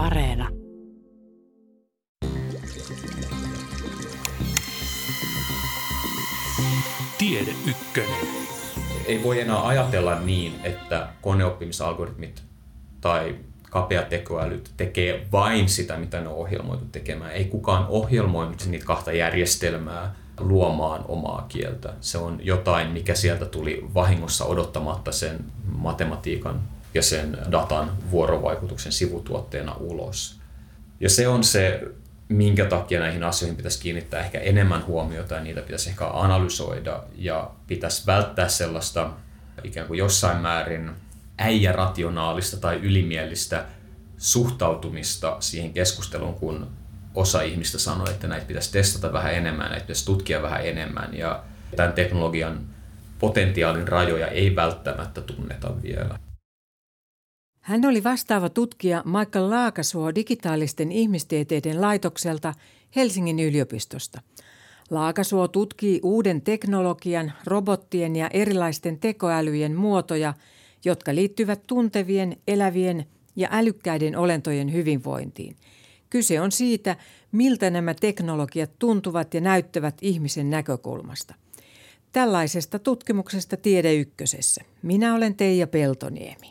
Areena. Tiede ykkönen. Ei voi enää ajatella niin, että koneoppimisalgoritmit tai kapea tekoälyt tekee vain sitä, mitä ne on ohjelmoitu tekemään. Ei kukaan ohjelmoinut niitä kahta järjestelmää luomaan omaa kieltä. Se on jotain, mikä sieltä tuli vahingossa odottamatta sen matematiikan ja sen datan vuorovaikutuksen sivutuotteena ulos. Ja se on se, minkä takia näihin asioihin pitäisi kiinnittää ehkä enemmän huomiota ja niitä pitäisi ehkä analysoida ja pitäisi välttää sellaista ikään kuin jossain määrin äijärationaalista tai ylimielistä suhtautumista siihen keskusteluun, kun osa ihmistä sanoo, että näitä pitäisi testata vähän enemmän, näitä pitäisi tutkia vähän enemmän ja tämän teknologian potentiaalin rajoja ei välttämättä tunneta vielä. Hän oli vastaava tutkija Michael Laakasuo digitaalisten ihmistieteiden laitokselta Helsingin yliopistosta. Laakasuo tutkii uuden teknologian, robottien ja erilaisten tekoälyjen muotoja, jotka liittyvät tuntevien, elävien ja älykkäiden olentojen hyvinvointiin. Kyse on siitä, miltä nämä teknologiat tuntuvat ja näyttävät ihmisen näkökulmasta. Tällaisesta tutkimuksesta Tiede ykkösessä. Minä olen Teija Peltoniemi.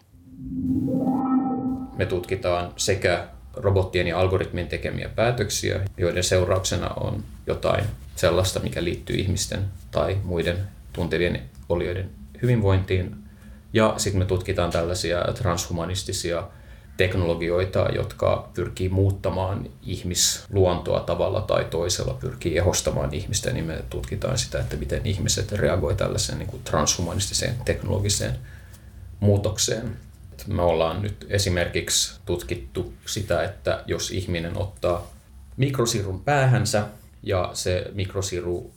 Me tutkitaan sekä robottien ja algoritmien tekemiä päätöksiä, joiden seurauksena on jotain sellaista, mikä liittyy ihmisten tai muiden tuntevien olijoiden hyvinvointiin. Ja sitten me tutkitaan tällaisia transhumanistisia teknologioita, jotka pyrkii muuttamaan ihmisluontoa tavalla tai toisella, pyrkii ehostamaan ihmistä, niin me tutkitaan sitä, että miten ihmiset reagoivat tällaiseen niin kuin transhumanistiseen teknologiseen muutokseen. Me ollaan nyt esimerkiksi tutkittu sitä, että jos ihminen ottaa mikrosirun päähänsä ja se mikrosiru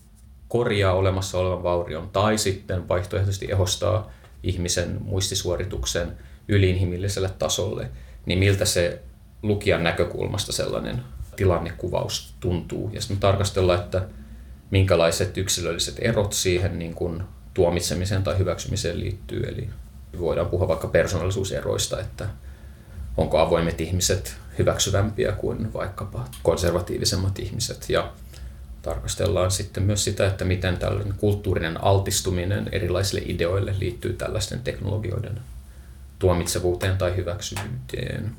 korjaa olemassa olevan vaurion tai sitten vaihtoehtoisesti ehostaa ihmisen muistisuorituksen yliinhimilliselle tasolle, niin miltä se lukijan näkökulmasta sellainen tilannekuvaus tuntuu. Ja sitten me tarkastellaan, että minkälaiset yksilölliset erot siihen niin kuin tuomitsemiseen tai hyväksymiseen liittyy. Eli voidaan puhua vaikka persoonallisuuseroista, että onko avoimet ihmiset hyväksyvämpiä kuin vaikkapa konservatiivisemmat ihmiset. Ja tarkastellaan sitten myös sitä, että miten tällainen kulttuurinen altistuminen erilaisille ideoille liittyy tällaisten teknologioiden tuomitsevuuteen tai hyväksyvyyteen.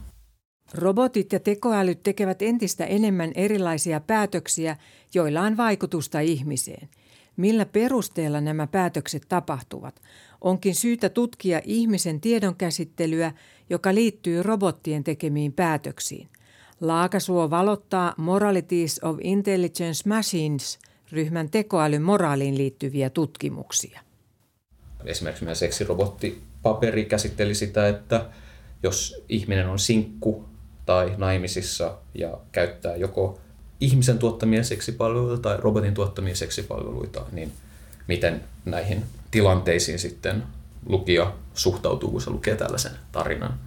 Robotit ja tekoälyt tekevät entistä enemmän erilaisia päätöksiä, joilla on vaikutusta ihmiseen. Millä perusteella nämä päätökset tapahtuvat? Onkin syytä tutkia ihmisen tiedonkäsittelyä, joka liittyy robottien tekemiin päätöksiin. Laakasuo valottaa Moralities of Intelligence Machines -ryhmän tekoälyn moraaliin liittyviä tutkimuksia. Esimerkiksi meidän seksirobottipaperi käsitteli sitä, että jos ihminen on sinkku tai naimisissa ja käyttää joko ihmisen tuottamia seksipalveluita tai robotin tuottamia seksipalveluita, niin miten näihin tilanteisiin sitten lukija suhtautuu, kun se lukee tällaisen tarinan.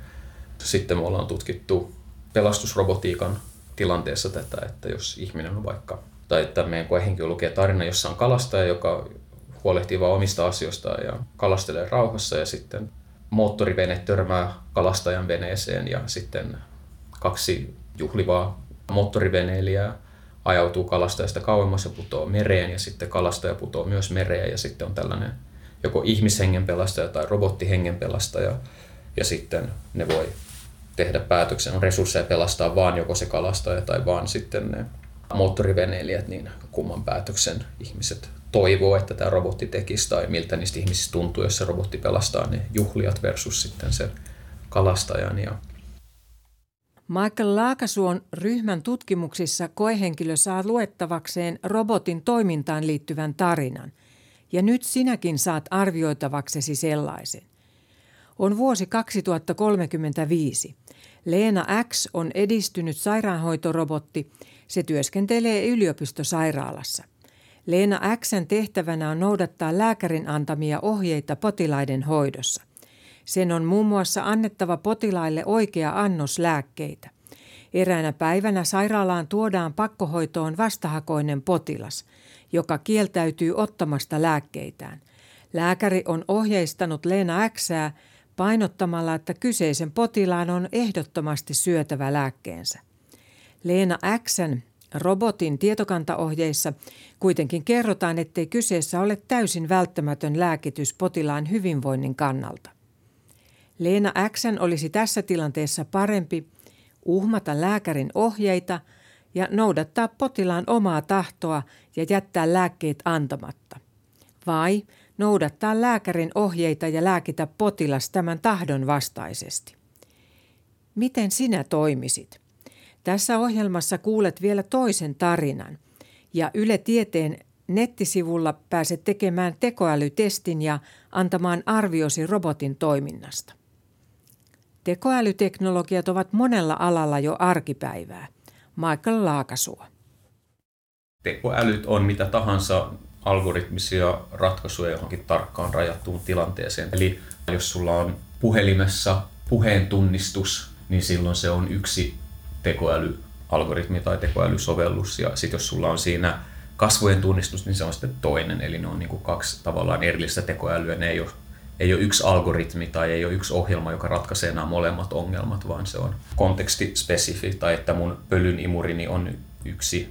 Sitten me ollaan tutkittu pelastusrobotiikan tilanteessa tätä, että jos ihminen on vaikka, tai että meidän koehenkilö lukee tarina, jossa on kalastaja, joka huolehtii vaan omista asioistaan ja kalastelee rauhassa, ja sitten moottorivene törmää kalastajan veneeseen, ja sitten kaksi juhlivaa moottoriveneilijää ajautuu kalastajasta kauemmas ja putoaa mereen, ja sitten kalastaja putoaa myös mereen, ja sitten on tällainen joko ihmishengen pelastaja tai robottihengen pelastaja, ja sitten ne voi tehdä päätöksen, on resursseja pelastaa vaan joko se kalastaja tai vaan sitten ne moottoriveneilijät, niin kumman päätöksen ihmiset toivoo, että tämä robotti tekisi, tai miltä niistä ihmisistä tuntuu, jos se robotti pelastaa ne juhlijat versus sitten sen kalastajan. Ja Michael Laakasuon ryhmän tutkimuksissa koehenkilö saa luettavakseen robotin toimintaan liittyvän tarinan. Ja nyt sinäkin saat arvioitavaksesi sellaisen. On vuosi 2035. Leena X on edistynyt sairaanhoitorobotti. Se työskentelee yliopistosairaalassa. Leena X:n tehtävänä on noudattaa lääkärin antamia ohjeita potilaiden hoidossa. Sen on muun muassa annettava potilaille oikea annos lääkkeitä. Eräänä päivänä sairaalaan tuodaan pakkohoitoon vastahakoinen potilas, joka kieltäytyy ottamasta lääkkeitään. Lääkäri on ohjeistanut Leena X:ää painottamalla, että kyseisen potilaan on ehdottomasti syötävä lääkkeensä. Leena X:n robotin tietokantaohjeissa kuitenkin kerrotaan, ettei kyseessä ole täysin välttämätön lääkitys potilaan hyvinvoinnin kannalta. Leena X:n olisi tässä tilanteessa parempi uhmata lääkärin ohjeita ja noudattaa potilaan omaa tahtoa ja jättää lääkkeet antamatta. Vai noudattaa lääkärin ohjeita ja lääkitä potilas tämän tahdon vastaisesti. Miten sinä toimisit? Tässä ohjelmassa kuulet vielä toisen tarinan ja Yle Tieteen nettisivulla pääset tekemään tekoälytestin ja antamaan arviosi robotin toiminnasta. Tekoälyteknologiat ovat monella alalla jo arkipäivää. Michael Laakasuo. Tekoälyt on mitä tahansa algoritmisia ratkaisuja johonkin tarkkaan rajattuun tilanteeseen. Eli jos sulla on puhelimessa puheen tunnistus, niin silloin se on yksi tekoälyalgoritmi tai tekoälysovellus. Ja sitten jos sulla on siinä kasvojen tunnistus, niin se on sitten toinen. Eli ne on niin kuin kaksi tavallaan erillistä tekoälyä. Ne ei ole yksi algoritmi tai ei ole yksi ohjelma, joka ratkaisee nämä molemmat ongelmat, vaan se on kontekstispesifi. Tai että mun pölynimurini on yksi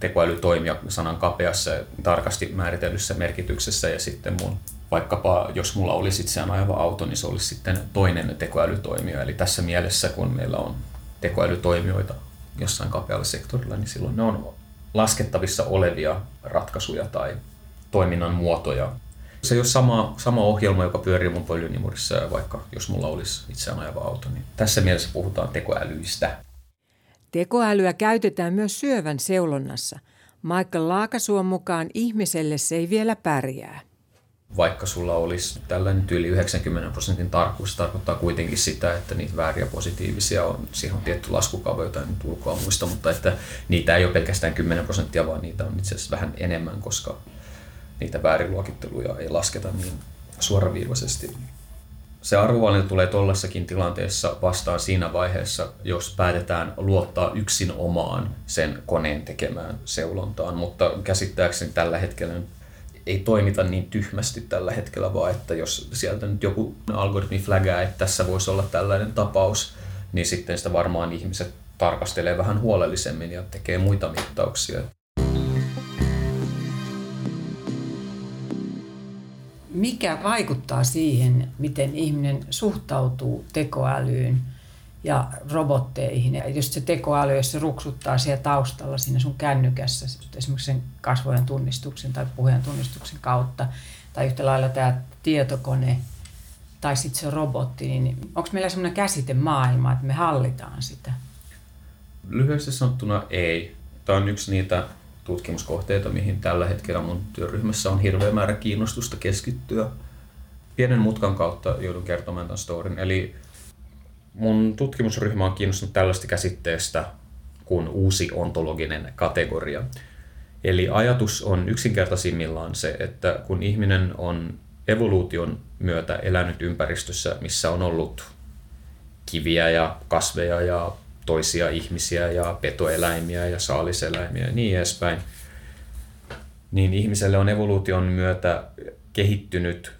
tekoälytoimija sanan kapeassa tarkasti määritellyssä merkityksessä, ja sitten mun vaikkapa, jos mulla olisi itseään ajava auto, niin se olisi sitten toinen tekoälytoimija. Eli tässä mielessä, kun meillä on tekoälytoimijoita jossain kapealla sektorilla, niin silloin ne on laskettavissa olevia ratkaisuja tai toiminnan muotoja. Se ei ole sama ohjelma, joka pyörii mun pölynimurissa, vaikka jos mulla olisi itseään ajava auto, niin tässä mielessä puhutaan tekoälyistä. Tekoälyä käytetään myös syövän seulonnassa. Michael Laakasuon mukaan ihmiselle se ei vielä pärjää. Vaikka sulla olisi tällainen yli 90% tarkkuus, se tarkoittaa kuitenkin sitä, että niitä vääriä positiivisia on. Siihen on tietty laskukaava, jota en nyt ulkoa muista, mutta että niitä ei ole pelkästään 10%, vaan niitä on itse asiassa vähän enemmän, koska niitä vääriluokitteluja ei lasketa niin suoraviivaisesti. Se arvovalinta tulee tuollaisessakin tilanteessa vastaan siinä vaiheessa, jos päätetään luottaa yksin omaan sen koneen tekemään seulontaan, mutta käsittääkseni tällä hetkellä ei toimita niin tyhmästi tällä hetkellä, vaan että jos sieltä nyt joku algoritmi flaggää, että tässä voisi olla tällainen tapaus, niin sitten sitä varmaan ihmiset tarkastelee vähän huolellisemmin ja tekee muita mittauksia. Mikä vaikuttaa siihen, miten ihminen suhtautuu tekoälyyn ja robotteihin? Ja just se tekoäly, jos se ruksuttaa siellä taustalla siinä sun kännykässä, esimerkiksi sen kasvojen tunnistuksen tai puheen tunnistuksen kautta, tai yhtä lailla tämä tietokone tai sitten se robotti, niin onko meillä sellainen käsitemaailma, että me hallitaan sitä? Lyhyesti sanottuna ei. Tämä on yksi niitä tutkimuskohteita, mihin tällä hetkellä mun työryhmässä on hirveä määrä kiinnostusta keskittyä. Pienen mutkan kautta joudun kertomaan tämän storin. Eli mun tutkimusryhmä on kiinnostunut tällaista käsitteestä kuin uusi ontologinen kategoria. Eli ajatus on yksinkertaisimmillaan se, että kun ihminen on evoluution myötä elänyt ympäristössä, missä on ollut kiviä ja kasveja ja toisia ihmisiä ja petoeläimiä ja saaliseläimiä ja niin edespäin, niin ihmiselle on evoluution myötä kehittynyt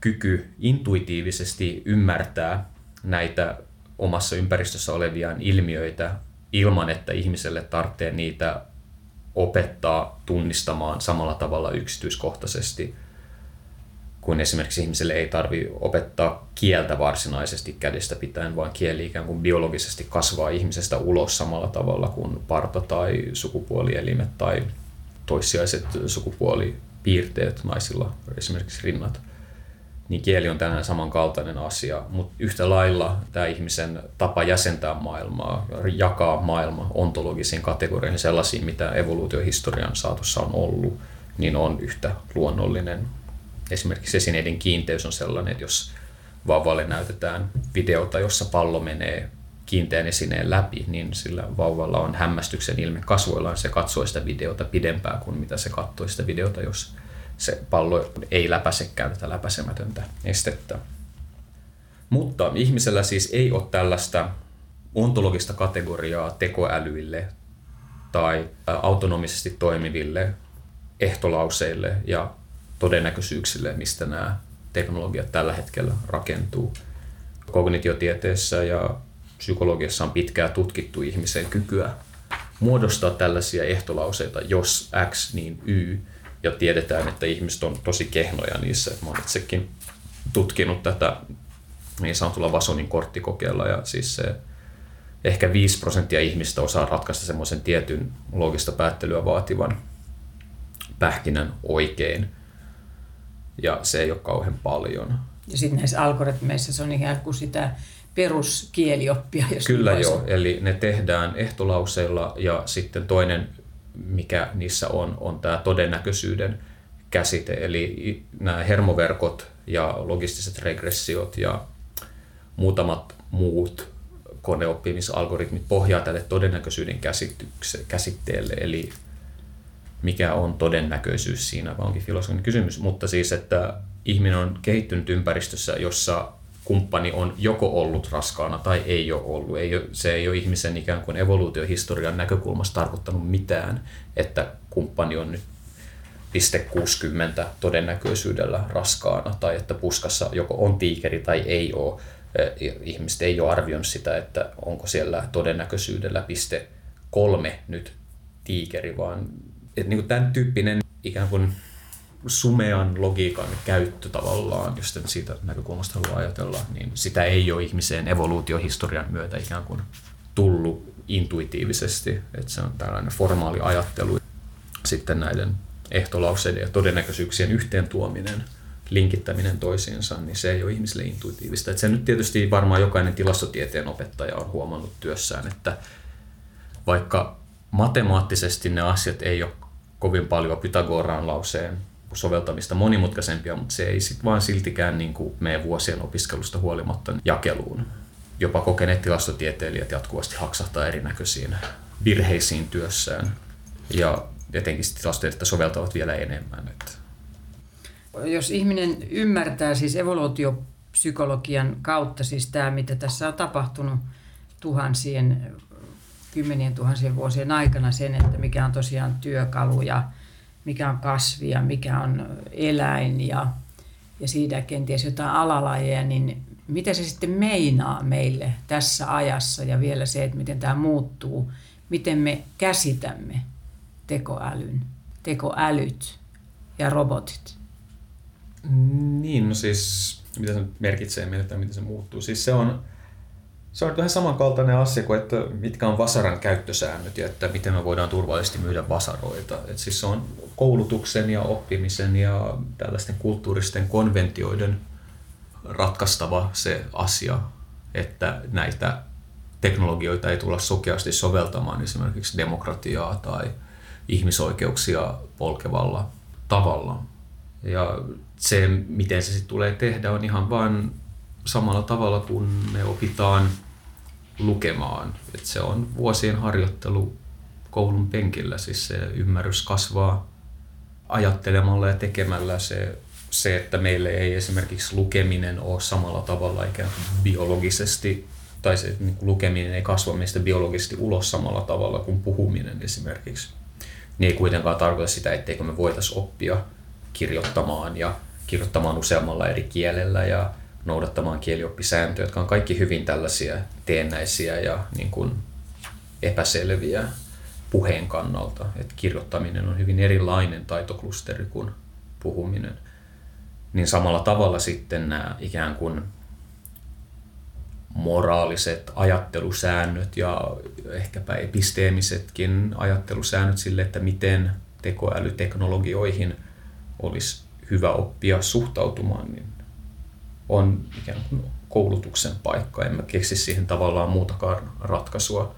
kyky intuitiivisesti ymmärtää näitä omassa ympäristössä olevia ilmiöitä ilman, että ihmiselle tarvitsee niitä opettaa tunnistamaan samalla tavalla yksityiskohtaisesti, kun esimerkiksi ihmiselle ei tarvitse opettaa kieltä varsinaisesti kädestä pitäen, vaan kieli ikään kuin biologisesti kasvaa ihmisestä ulos samalla tavalla kuin parta tai sukupuolielimet tai toissijaiset sukupuolipiirteet naisilla, esimerkiksi rinnat. Niin kieli on tänään samankaltainen asia, mutta yhtä lailla tämä ihmisen tapa jäsentää maailmaa, jakaa maailma ontologisiin kategorioihin, sellaisiin mitä evoluutiohistorian saatossa on ollut, niin on yhtä luonnollinen. Esimerkiksi esineiden kiinteys on sellainen, että jos vauvalle näytetään videota, jossa pallo menee kiinteän esineen läpi, niin sillä vauvalla on hämmästyksen ilme kasvoillaan. Se katsoo sitä videota pidempään kuin mitä se katsoi sitä videota, jos se pallo ei läpäisekään tätä läpäisemätöntä estettä. Mutta ihmisellä siis ei ole tällaista ontologista kategoriaa tekoälyille tai autonomisesti toimiville ehtolauseille ja todennäköisyyksille, mistä nämä teknologiat tällä hetkellä rakentuu. kognitiotieteessä ja psykologiassa on pitkään tutkittu ihmisen kykyä muodostaa tällaisia ehtolauseita, jos X, niin Y, ja tiedetään, että ihmiset on tosi kehnoja niissä. Mä olen itsekin tutkinut tätä niin sanotulla Vasonin korttikokeella, ja siis se ehkä 5% ihmistä osaa ratkaista semmoisen tietyn loogista päättelyä vaativan pähkinän oikein, ja se ei ole kauhean paljon. Ja sitten näissä algoritmeissa se on ikään kuin sitä peruskielioppia. Kyllä joo, eli ne tehdään ehtolauseilla, ja sitten toinen, mikä niissä on tämä todennäköisyyden käsite, eli nämä hermoverkot ja logistiset regressiot ja muutamat muut koneoppimisalgoritmit pohjaa tälle todennäköisyyden käsitteelle, eli mikä on todennäköisyys siinä, vaan onkin filosofinen kysymys, mutta siis, että ihminen on kehittynyt ympäristössä, jossa kumppani on joko ollut raskaana tai ei ole ollut. Se ei ole ihmisen ikään kuin evoluutiohistorian näkökulmasta tarkoittanut mitään, että kumppani on nyt 0,60 todennäköisyydellä raskaana tai että puskassa joko on tiikeri tai ei ole. Ihmiset ei ole arvioinut sitä, että onko siellä todennäköisyydellä 0,3 nyt tiikeri, vaan että niin kuin tämän tyyppinen ikään kuin sumean logiikan käyttö tavallaan, jos siitä näkökulmasta haluaa ajatella, niin sitä ei ole ihmiseen evoluutiohistorian myötä ikään kuin tullut intuitiivisesti. Että se on tällainen formaali ajattelu. Sitten näiden ehtolauseiden ja todennäköisyyksien yhteen tuominen, linkittäminen toisiinsa, niin se ei ole ihmiselle intuitiivista. Että se nyt tietysti varmaan jokainen tilastotieteen opettaja on huomannut työssään, että vaikka matemaattisesti ne asiat ei ole kovin paljon Pythagoran lauseen soveltamista monimutkaisempia, mutta se ei sit vaan siltikään niin kuin mene vuosien opiskelusta huolimatta jakeluun. Jopa kokeneet tilastotieteilijät jatkuvasti haksahtaa erinäköisiin virheisiin työssään ja etenkin tilastotiedettä soveltavat vielä enemmän. Jos ihminen ymmärtää siis evoluutiopsykologian kautta siis tämä, mitä tässä on tapahtunut kymmenien tuhansien vuosien aikana sen, että mikä on tosiaan työkalu ja mikä on kasvi ja mikä on eläin ja siitä kenties jotain alalajeja, niin mitä se sitten meinaa meille tässä ajassa ja vielä se, että miten tämä muuttuu, miten me käsitämme tekoälyt ja robotit? Niin, no siis mitä se merkitsee meille tai miten se muuttuu? Siis se on vähän samankaltainen asia kuin, että mitkä on vasaran käyttösäännöt ja että miten me voidaan turvallisesti myydä vasaroita. Et siis se on koulutuksen ja oppimisen ja tällaisten kulttuuristen konventioiden ratkaistava se asia, että näitä teknologioita ei tulla sokeasti soveltamaan esimerkiksi demokratiaa tai ihmisoikeuksia polkevalla tavalla. Ja se, miten se sitten tulee tehdä, on ihan vain samalla tavalla kuin me opitaan lukemaan. Et se on vuosien harjoittelu koulun penkillä. Siis se ymmärrys kasvaa ajattelemalla ja tekemällä. Se, että meille ei esimerkiksi lukeminen ole samalla tavalla ikään kuin biologisesti, tai se niin kuin lukeminen ei kasva meistä biologisesti ulos samalla tavalla kuin puhuminen esimerkiksi. Niin ei kuitenkaan tarkoita sitä, etteikö me voitaisiin oppia kirjoittamaan ja kirjoittamaan useammalla eri kielellä ja noudattamaan kielioppisääntöjä, jotka on kaikki hyvin tällaisia teennäisiä ja niin kuin epäselviä puheen kannalta. Et kirjoittaminen on hyvin erilainen taitoklusteri kuin puhuminen. Niin samalla tavalla sitten nämä ikään kuin moraaliset ajattelusäännöt ja ehkäpä episteemisetkin ajattelusäännöt sille, että miten tekoälyteknologioihin olisi hyvä oppia suhtautumaan, niin on ikään kuin koulutuksen paikka. En mä keksi siihen tavallaan muutakaan ratkaisua.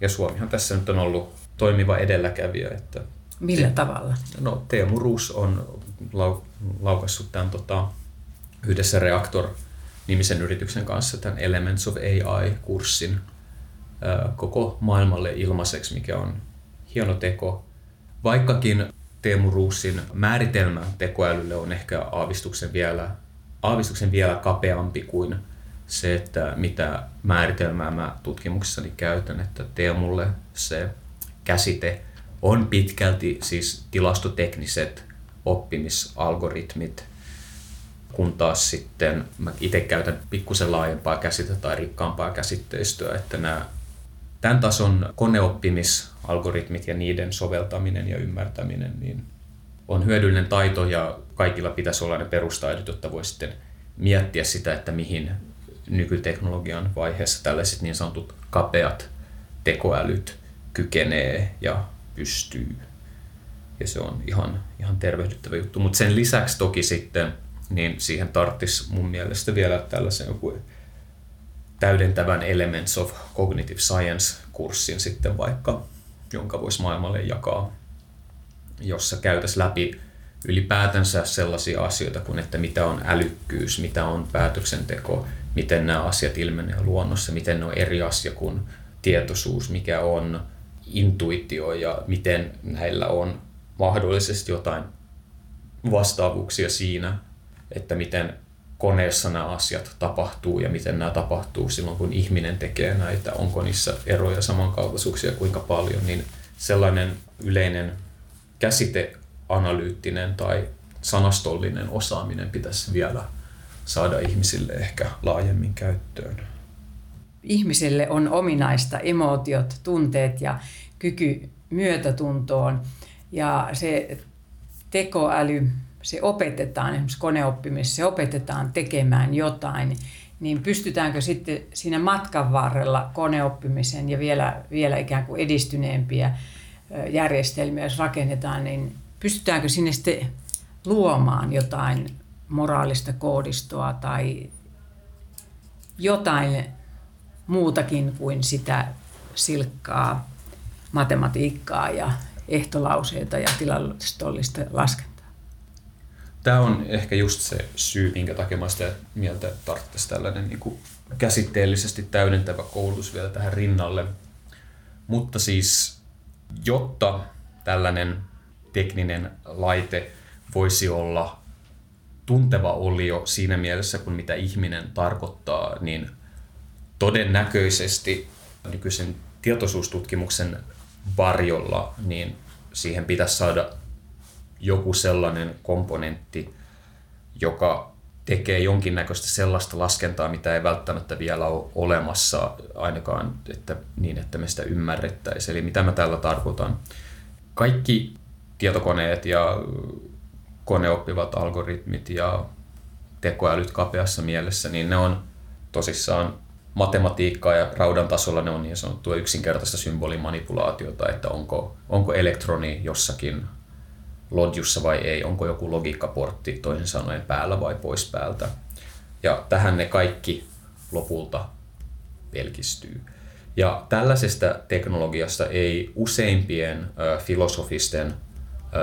Ja Suomihan tässä nyt on ollut toimiva edelläkävijä. Että millä tavalla? No, Teemu Roos on laukaissut tämän yhdessä Reaktor-nimisen yrityksen kanssa tämän Elements of AI-kurssin koko maailmalle ilmaiseksi, mikä on hieno teko. Vaikkakin Teemu Roosin määritelmä tekoälylle on ehkä aavistuksen vielä kapeampi kuin se, että mitä määritelmää mä tutkimuksessani käytän, että Teemulle se käsite on pitkälti siis tilastotekniset oppimisalgoritmit, kun taas sitten mä itse käytän pikkusen laajempaa käsitettä tai rikkaampaa käsitteistöä, että nämä tämän tason koneoppimisalgoritmit ja niiden soveltaminen ja ymmärtäminen niin on hyödyllinen taito ja kaikilla pitäisi olla ne perustaidot, jotta voi sitten miettiä sitä, että mihin nykyteknologian vaiheessa tällaiset niin sanotut kapeat tekoälyt kykenee ja pystyy. Ja se on ihan tervehdyttävä juttu. Mutta sen lisäksi toki sitten niin siihen tarttisi mun mielestä vielä tällaisen joku täydentävän Elements of Cognitive Science-kurssin sitten vaikka, jonka voisi maailmalle jakaa, jossa käytäisiin läpi ylipäätänsä sellaisia asioita kuin, että mitä on älykkyys, mitä on päätöksenteko, miten nämä asiat ilmenevät luonnossa, miten ne on eri asia kuin tietoisuus, mikä on intuitio ja miten näillä on mahdollisesti jotain vastaavuuksia siinä, että miten koneessa nämä asiat tapahtuu ja miten nämä tapahtuu silloin, kun ihminen tekee näitä, onko niissä eroja, samankaltaisuuksia, kuinka paljon, niin sellainen yleinen käsiteanalyyttinen tai sanastollinen osaaminen pitäisi vielä saada ihmisille ehkä laajemmin käyttöön. Ihmiselle on ominaista emotiot, tunteet ja kyky myötätuntoon. Ja se tekoäly, se opetetaan, esimerkiksi koneoppimisessa, se opetetaan tekemään jotain. Niin pystytäänkö sitten siinä matkan varrella koneoppimisen ja vielä ikään kuin edistyneempiä järjestelmiä, jos rakennetaan, niin pystytäänkö sinne sitten luomaan jotain moraalista koodistoa tai jotain muutakin kuin sitä silkkaa matematiikkaa ja ehtolauseita ja tilastollista laskentaa? Tämä on ehkä just se syy, minkä takia mä sitä mieltä, että tarvittaisiin tällainen niin kuin käsitteellisesti täydentävä koulutus vielä tähän rinnalle. Mutta siis, jotta tällainen tekninen laite voisi olla tunteva olio siinä mielessä, kun mitä ihminen tarkoittaa, niin todennäköisesti nykyisen tietoisuustutkimuksen varjolla niin siihen pitäisi saada joku sellainen komponentti, joka tekee jonkinnäköistä sellaista laskentaa, mitä ei välttämättä vielä ole olemassa ainakaan että me sitä ymmärrettäisiin. Eli mitä mä tällä tarkoitan? Kaikki tietokoneet ja koneoppivat algoritmit ja tekoälyt kapeassa mielessä, niin ne on tosissaan matematiikkaa ja raudan tasolla ne on niin sanottua yksinkertaista symbolimanipulaatiota, että onko elektroni jossakin lodjussa vai ei, onko joku logiikkaportti toisin sanoen päällä vai pois päältä. Ja tähän ne kaikki lopulta pelkistyy. Ja tällaisesta teknologiasta ei useimpien filosofisten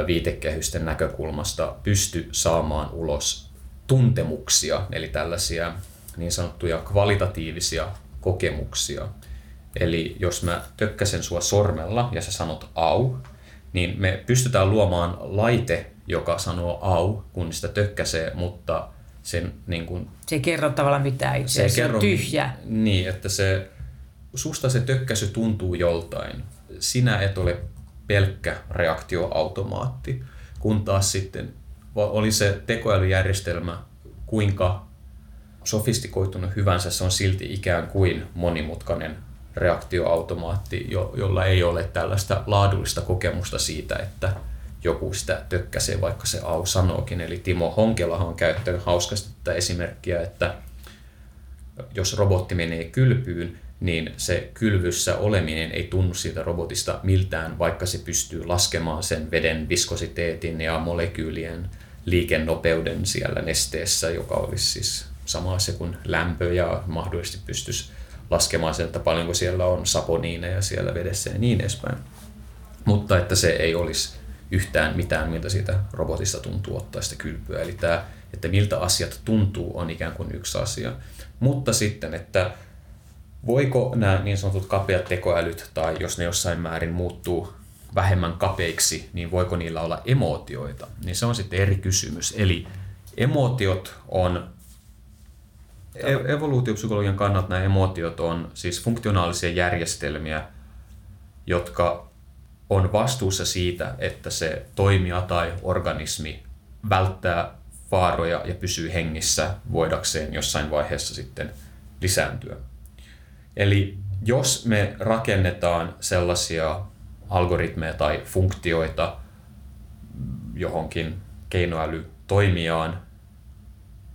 viitekehysten näkökulmasta pysty saamaan ulos tuntemuksia, eli tällaisia niin sanottuja kvalitatiivisia kokemuksia. Eli jos mä tökkäsen sua sormella ja sä sanot au, niin me pystytään luomaan laite, joka sanoo au, kun sitä tökkäsee, mutta sen niin kun, se ei kerro tavallaan mitään itse, se on tyhjä. Niin, että susta se tökkäsy tuntuu joltain. Sinä et ole pelkkä reaktioautomaatti, kun taas sitten oli se tekoälyjärjestelmä kuinka sofistikoitunut hyvänsä, se on silti ikään kuin monimutkainen reaktioautomaatti, jolla ei ole tällaista laadullista kokemusta siitä, että joku sitä tökkäsee, vaikka se au sanookin. Eli Timo Honkelahan on käyttänyt hauskasti tätä esimerkkiä, että jos robotti menee kylpyyn, niin se kylvyssä oleminen ei tunnu siitä robotista miltään, vaikka se pystyy laskemaan sen veden viskositeetin ja molekyylien liikennopeuden siellä nesteessä, joka olisi siis sama se kuin lämpö ja mahdollisesti pystyisi laskemaan sen, että paljonko siellä on saponiineja siellä vedessä ja niin edespäin. Mutta että se ei olisi yhtään mitään, miltä siitä robotista tuntuu ottaa sitä kylpyä. Eli tämä, että miltä asiat tuntuu, on ikään kuin yksi asia. Mutta sitten, että voiko nämä niin sanotut kapeat tekoälyt, tai jos ne jossain määrin muuttuu vähemmän kapeiksi, niin voiko niillä olla emootioita? Niin se on sitten eri kysymys. Eli emotiot on evoluutiopsykologian kannalta nämä emotiot on siis funktionaalisia järjestelmiä, jotka on vastuussa siitä, että se toimija tai organismi välttää vaaroja ja pysyy hengissä voidakseen jossain vaiheessa sitten lisääntyä. Eli jos me rakennetaan sellaisia algoritmeja tai funktioita johonkin keinoälytoimijaan,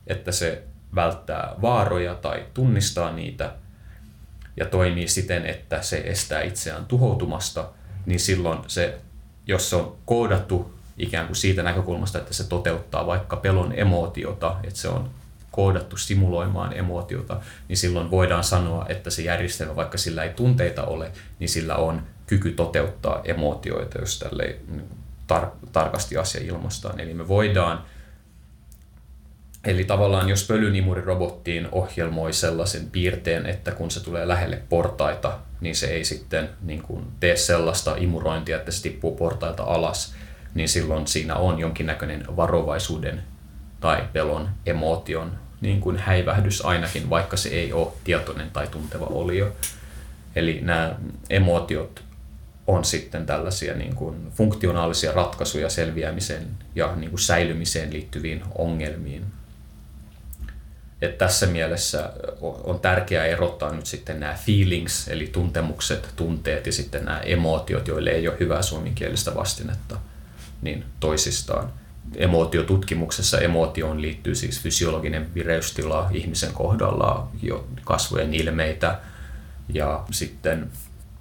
että se välttää vaaroja tai tunnistaa niitä ja toimii siten, että se estää itseään tuhoutumasta, niin silloin se, jos se on koodattu ikään kuin siitä näkökulmasta, että se toteuttaa vaikka pelon emootiota, että se on koodattu simuloimaan emootiota, niin silloin voidaan sanoa, että se järjestelmä, vaikka sillä ei tunteita ole, niin sillä on kyky toteuttaa emootioita, jos tälle tarkasti asia ilmaistaan. Eli tavallaan jos pölynimuri-robottiin ohjelmoi sellaisen piirteen, että kun se tulee lähelle portaita, niin se ei sitten niin kuin tee sellaista imurointia, että se tippuu portailta alas, niin silloin siinä on jonkinnäköinen varovaisuuden tai pelon emotion niin kuin häivähdys ainakin, vaikka se ei ole tietoinen tai tunteva olio. Eli nämä emotiot on sitten tällaisia niin kuin funktionaalisia ratkaisuja selviämiseen ja niin kuin säilymiseen liittyviin ongelmiin. Et tässä mielessä on tärkeää erottaa nyt sitten nämä feelings, eli tuntemukset, tunteet ja sitten nämä emotiot, joille ei ole hyvää suomenkielistä vastinetta, niin toisistaan. Emotiotutkimuksessa emotioon liittyy siis fysiologinen vireystila ihmisen kohdalla, kasvojen ilmeitä ja sitten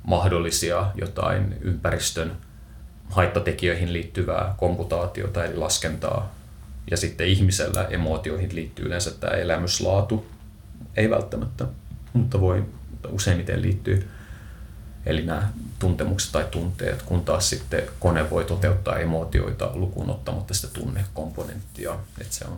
mahdollisia jotain ympäristön haittatekijöihin liittyvää komputaatiota eli laskentaa. Ja sitten ihmisellä emotioihin liittyy yleensä tämä elämyslaatu. Ei välttämättä, mutta useimmiten liittyy. Eli nämä tuntemukset tai tunteet, kun taas sitten kone voi toteuttaa emootioita lukuun ottamatta sitä tunnekomponenttia. Että se on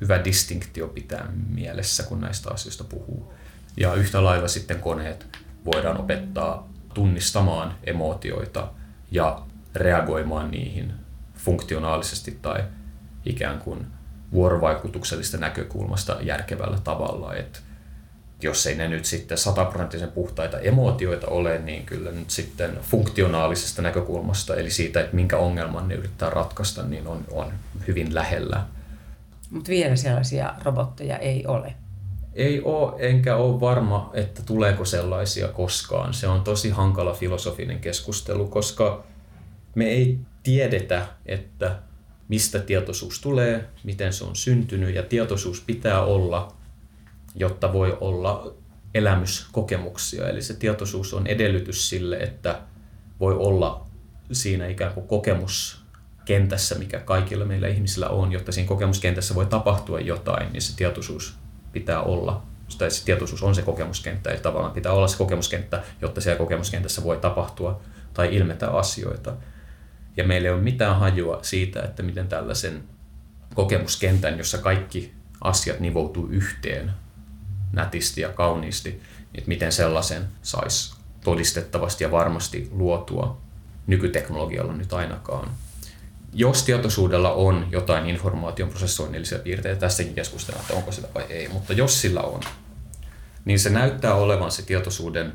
hyvä distinktio pitää mielessä, kun näistä asioista puhuu. Ja yhtä lailla sitten koneet voidaan opettaa tunnistamaan emootioita ja reagoimaan niihin funktionaalisesti tai ikään kuin vuorovaikutuksellista näkökulmasta järkevällä tavalla. Et jos ei ne nyt sitten 100% puhtaita emootioita ole, niin kyllä nyt sitten funktionaalisesta näkökulmasta, eli siitä, että minkä ongelman ne yrittää ratkaista, niin on hyvin lähellä. Mutta vielä sellaisia robotteja ei ole. Ei ole, enkä ole varma, että tuleeko sellaisia koskaan. Se on tosi hankala filosofinen keskustelu, koska me ei tiedetä, että mistä tietoisuus tulee, miten se on syntynyt, ja tietoisuus pitää olla, jotta voi olla elämyskokemuksia. Eli se tietoisuus on edellytys sille, että voi olla siinä ikään kuin kokemuskentässä, mikä kaikilla meillä ihmisillä on, jotta siinä kokemuskentässä voi tapahtua jotain, niin se tietoisuus pitää olla, tai se tietoisuus on se kokemuskenttä, eli tavallaan pitää olla se kokemuskenttä, jotta siellä kokemuskentässä voi tapahtua tai ilmetä asioita. Ja meillä ei ole mitään hajua siitä, että miten tällaisen kokemuskentän, jossa kaikki asiat nivoutuu yhteen nätisti ja kauniisti, että miten sellaisen saisi todistettavasti ja varmasti luotua nykyteknologialla nyt ainakaan. Jos tietoisuudella on jotain informaation prosessoinnillisia piirteitä, tästäkin keskustellaan, että onko sitä vai ei, mutta jos sillä on, niin se näyttää olevan se tietoisuuden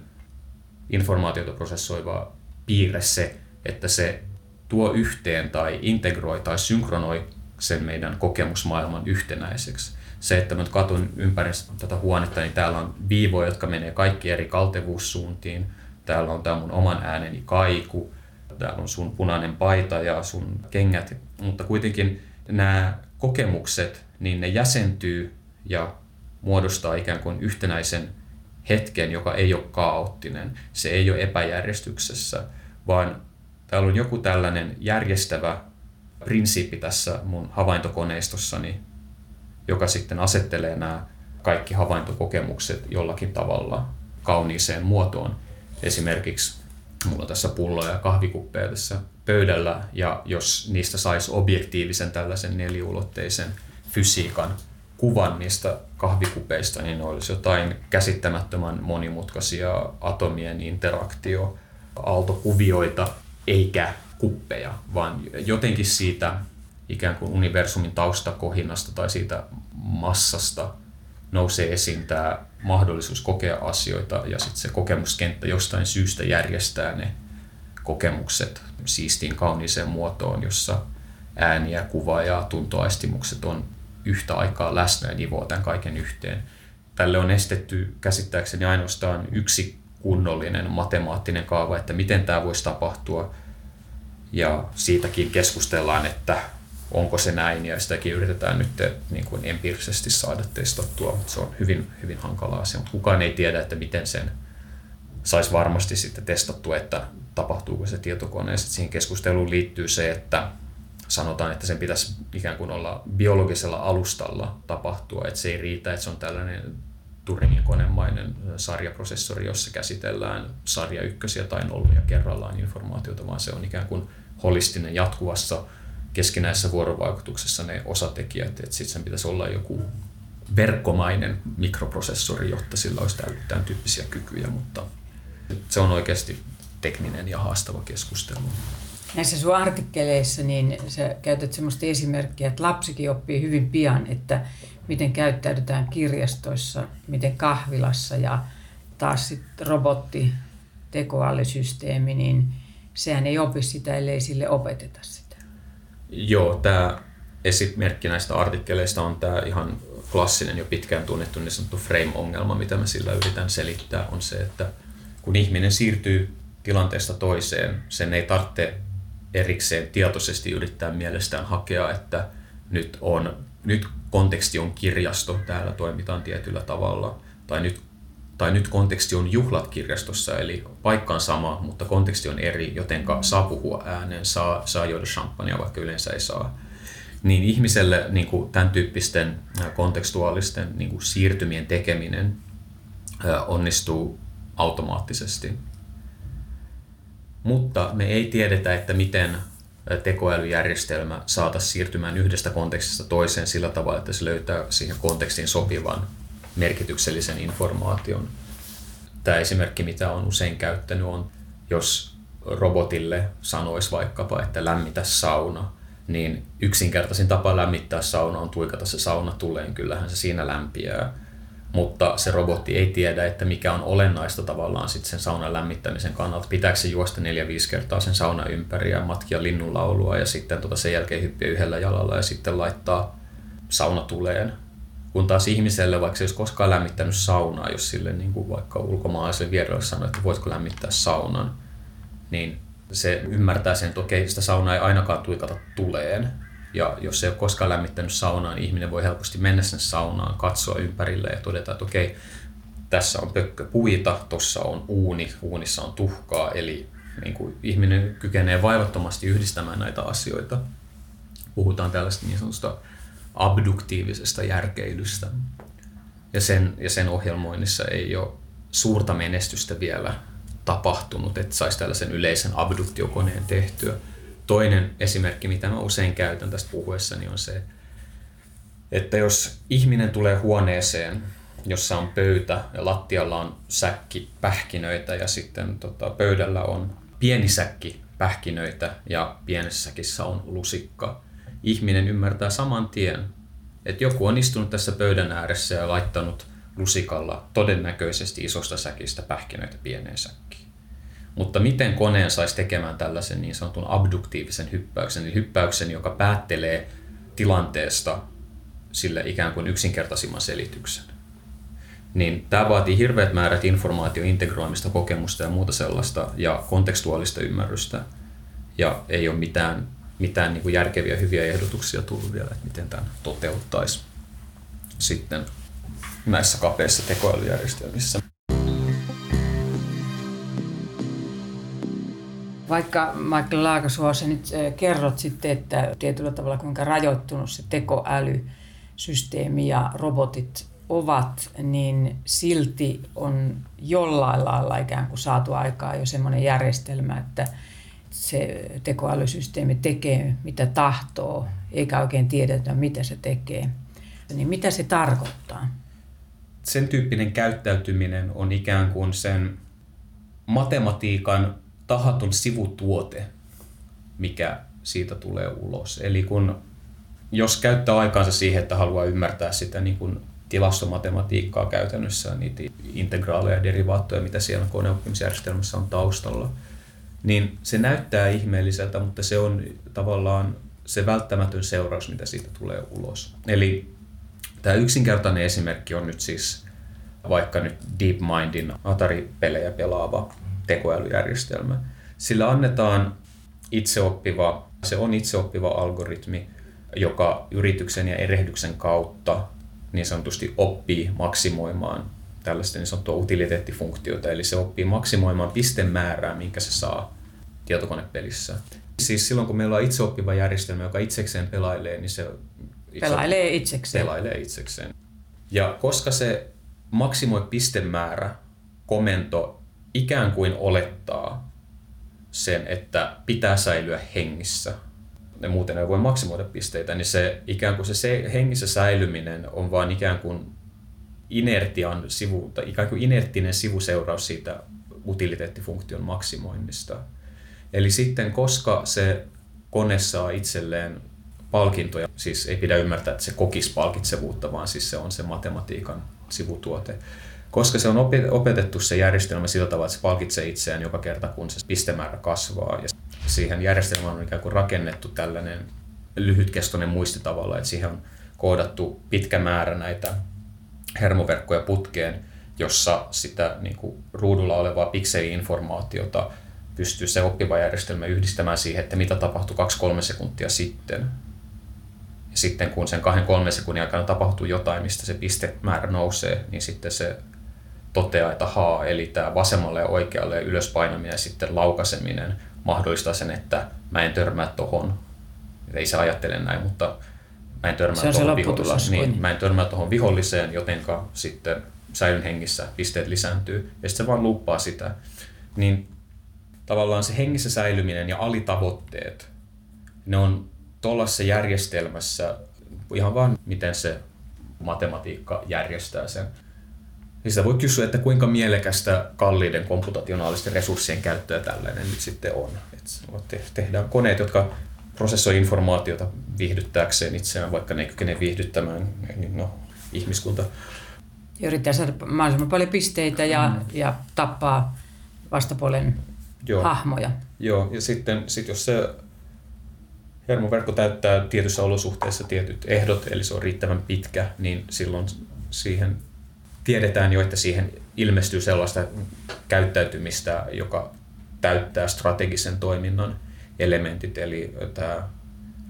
informaatiota prosessoiva piirre se, että se tuo yhteen tai integroi tai synkronoi sen meidän kokemusmaailman yhtenäiseksi. Se, että mä nyt katson ympäri tätä huonetta, niin täällä on viivoja, jotka menee kaikki eri kaltevuussuuntiin. Täällä on tämä mun oman ääneni kaiku. Täällä on sun punainen paita ja sun kengät, mutta kuitenkin nämä kokemukset, niin ne jäsentyy ja muodostaa ikään kuin yhtenäisen hetken, joka ei ole kaoottinen. Se ei ole epäjärjestyksessä, vaan täällä on joku tällainen järjestävä prinsiippi tässä mun havaintokoneistossani, joka sitten asettelee nämä kaikki havaintokokemukset jollakin tavalla kauniiseen muotoon. Esimerkiksi mulla on tässä pulloja ja kahvikuppeja tässä pöydällä, ja jos niistä saisi objektiivisen tällaisen neliulotteisen fysiikan kuvan niistä kahvikupeista, niin olisi jotain käsittämättömän monimutkaisia atomien interaktioaaltokuvioita, eikä kuppeja, vaan jotenkin siitä ikään kuin universumin taustakohinnasta tai siitä massasta nousee esiin tämä mahdollisuus kokea asioita ja sitten se kokemuskenttä jostain syystä järjestää ne kokemukset siistiin kauniiseen muotoon, jossa ääniä, kuvaa ja tuntoaistimukset on yhtä aikaa läsnä ja nivoo tämän kaiken yhteen. Tälle on estetty käsittääkseni ainoastaan yksi kunnollinen matemaattinen kaava, että miten tämä voisi tapahtua. Ja siitäkin keskustellaan, että onko se näin, ja sitäkin yritetään nyt niin kuin empiirisesti saada testattua. Se on hyvin, hyvin hankala asia, mutta kukaan ei tiedä, että miten sen saisi varmasti sitten testattua, että tapahtuuko se tietokoneessa. Siihen keskusteluun liittyy se, että sanotaan, että sen pitäisi ikään kuin olla biologisella alustalla tapahtua, että se ei riitä, että se on tällainen Turingin konemainen sarjaprosessori, jossa käsitellään sarja ykkösiä tai nollia kerrallaan informaatiota, vaan se on ikään kuin holistinen jatkuvassa keskinäisessä vuorovaikutuksessa ne osatekijät, että sitten sen pitäisi olla joku verkkomainen mikroprosessori, jotta sillä olisi tämän tyyppisiä kykyjä, mutta se on oikeasti tekninen ja haastava keskustelu. Näissä sun artikkeleissa niin sä käytät semmoista esimerkkiä, että lapsikin oppii hyvin pian, että miten käyttäydytään kirjastoissa, miten kahvilassa, ja taas sitten robotti, tekoälysysteemi, niin sehän ei opi sitä, ellei sille opeteta sitä. Joo, tämä esimerkki näistä artikkeleista on tämä ihan klassinen, jo pitkään tunnettu niin sanottu frame-ongelma, mitä mä sillä yritän selittää, on se, että kun ihminen siirtyy tilanteesta toiseen, sen ei tarvitse erikseen tietoisesti yrittää mielestään hakea, että nyt konteksti on kirjasto, täällä toimitaan tietyllä tavalla, tai nyt konteksti on juhlat kirjastossa, eli paikka on sama, mutta konteksti on eri, jotenka saa puhua ääneen, saa juoda champagnea, vaikka yleensä ei saa. Niin ihmiselle niin kuin tämän tyyppisten kontekstuaalisten niin kuin siirtymien tekeminen onnistuu automaattisesti. Mutta me ei tiedetä, että miten tekoälyjärjestelmä saataisiin siirtymään yhdestä kontekstista toiseen sillä tavalla, että se löytää siihen kontekstiin sopivan merkityksellisen informaation. Tämä esimerkki, mitä olen usein käyttänyt, on, jos robotille sanoisi vaikkapa, että lämmitä sauna, niin yksinkertaisin tapa lämmittää sauna on tuikata se sauna tuleen, kyllähän se siinä lämpiää. Mutta se robotti ei tiedä, että mikä on olennaista tavallaan sit sen saunan lämmittämisen kannalta. Pitääkö se juosta 4-5 kertaa sen saunan ympäri ja matkia linnunlaulua ja sitten sen jälkeen hyppiä yhdellä jalalla ja sitten laittaa sauna tuleen. Kun taas ihmiselle, vaikka se ei olisi koskaan lämmittänyt saunaa, jos sille niin kuin vaikka ulkomaalaiselle vieraille sanoo, että voitko lämmittää saunan, niin se ymmärtää sen, että okei, sitä saunaa ei ainakaan tuikata tuleen. Ja jos ei ole koskaan lämmittänyt saunaa, niin ihminen voi helposti mennä sen saunaan, katsoa ympärille ja todeta, että okei, tässä on pökköpuita, tuossa on uuni, uunissa on tuhkaa. Eli niin kuin ihminen kykenee vaivattomasti yhdistämään näitä asioita. Puhutaan tällaista niin sanotusta abduktiivisesta järkeilystä. Ja sen ohjelmoinnissa ei ole suurta menestystä vielä tapahtunut, että saisi tällaisen yleisen abduktiokoneen tehtyä. Toinen esimerkki, mitä mä usein käytän tästä puhuessani, on se, että jos ihminen tulee huoneeseen, jossa on pöytä ja lattialla on säkki pähkinöitä ja sitten pöydällä on pieni säkki pähkinöitä ja pienessä säkissä on lusikka. Ihminen ymmärtää saman tien, että joku on istunut tässä pöydän ääressä ja laittanut lusikalla todennäköisesti isosta säkistä pähkinöitä pieneen säkkiin. Mutta miten koneen saisi tekemään tällaisen niin sanotun abduktiivisen hyppäyksen, eli hyppäyksen, joka päättelee tilanteesta sille ikään kuin yksinkertaisimman selityksen. Niin tämä vaatii hirveät määrät informaatiointegroimista, kokemusta ja muuta sellaista ja kontekstuaalista ymmärrystä. Ja ei ole mitään niin kuin järkeviä hyviä ehdotuksia tullut vielä, että miten tämän toteuttaisi sitten näissä kapeissa tekoälyjärjestelmissä. Vaikka Michael Laakasuo, sä nyt kerrot sitten, että tietyllä tavalla kuinka rajoittunut se tekoälysysteemi ja robotit ovat, niin silti on jollain lailla ikään kuin saatu aikaan jo semmoinen järjestelmä, että se tekoälysysteemi tekee mitä tahtoo, eikä oikein tiedetä mitä se tekee. Niin mitä se tarkoittaa? Sen tyyppinen käyttäytyminen on ikään kuin sen matematiikan tahaton sivutuote, mikä siitä tulee ulos. Eli jos käyttää aikaansa siihen, että haluaa ymmärtää sitä niin kuin tilastomatematiikkaa käytännössä, niitä integraaleja ja derivaattoja, mitä siellä koneoppimisjärjestelmässä on taustalla, niin se näyttää ihmeelliseltä, mutta se on tavallaan se välttämätön seuraus, mitä siitä tulee ulos. Eli tämä yksinkertainen esimerkki on nyt siis vaikka nyt Deep Mindin Atari-pelejä pelaava tekoälyjärjestelmä. Sillä annetaan itseoppiva, se on itseoppiva algoritmi, joka yrityksen ja erehdyksen kautta niin sanotusti oppii maksimoimaan tällaista niin sanottua utiliteettifunktiota, eli se oppii maksimoimaan pistemäärää, minkä se saa tietokonepelissä. Siis silloin, kun meillä on itseoppiva järjestelmä, joka itsekseen pelailee, niin se pelailee itsekseen. Ja koska se maksimoi pistemäärä, komento ikään kuin olettaa sen, että pitää säilyä hengissä. Ne muuten ei voi maksimoida pisteitä, niin se ikään kuin se hengissä säilyminen on vaan ikään kuin inertian sivu, tai ikään kuin inerttinen sivuseuraus siitä utiliteettifunktion maksimoinnista. Eli sitten, koska se kone saa itselleen palkintoja, siis ei pidä ymmärtää, että se kokisi palkitsevuutta, vaan siis se on se matematiikan sivutuote. Koska se on opetettu se järjestelmä sillä tavalla, että se palkitsee itseään joka kerta, kun se pistemäärä kasvaa. Ja siihen järjestelmään on ikään kuin rakennettu tällainen lyhytkestoinen muisti tavalla, että siihen on koodattu pitkä määrä näitä hermoverkkoja putkeen, jossa sitä niin kuin ruudulla olevaa pikseli-informaatiota pystyy se oppiva järjestelmä yhdistämään siihen, että mitä tapahtui 2-3 sekuntia sitten. Ja sitten kun sen 2-3 sekunnin aikana tapahtuu jotain, mistä se pistemäärä nousee, niin sitten se toteaa, että haa, eli tämä vasemmalle ja oikealle ylöspainaminen ja sitten laukaiseminen mahdollistaa sen, että mä en törmää tohon. Ei se ajattele näin, mutta mä en törmää tohon viholliseen. Niin, mä en törmää tohon viholliseen, jotenka sitten säilyn hengissä pisteet lisääntyy. Ja sitten se vaan luuppaa sitä. Niin tavallaan se hengissä säilyminen ja alitavoitteet, ne on tuollaisessa järjestelmässä ihan vaan miten se matematiikka järjestää sen. Ja sitä voi kysyä, että kuinka mielekästä kalliiden komputationaalisten resurssien käyttöä tällainen nyt sitten on. Että tehdään koneet, jotka prosessoi informaatiota viihdyttääkseen itseään, vaikka ne ei kykene viihdyttämään niin ihmiskunta. Ja yrittää saada mahdollisimman paljon pisteitä ja tappaa vastapuolen hahmoja. Joo, ja sitten jos se hermoverkko täyttää tietyissä olosuhteissa tietyt ehdot, eli se on riittävän pitkä, niin silloin siihen tiedetään jo, että siihen ilmestyy sellaista käyttäytymistä, joka täyttää strategisen toiminnan elementit, eli tämä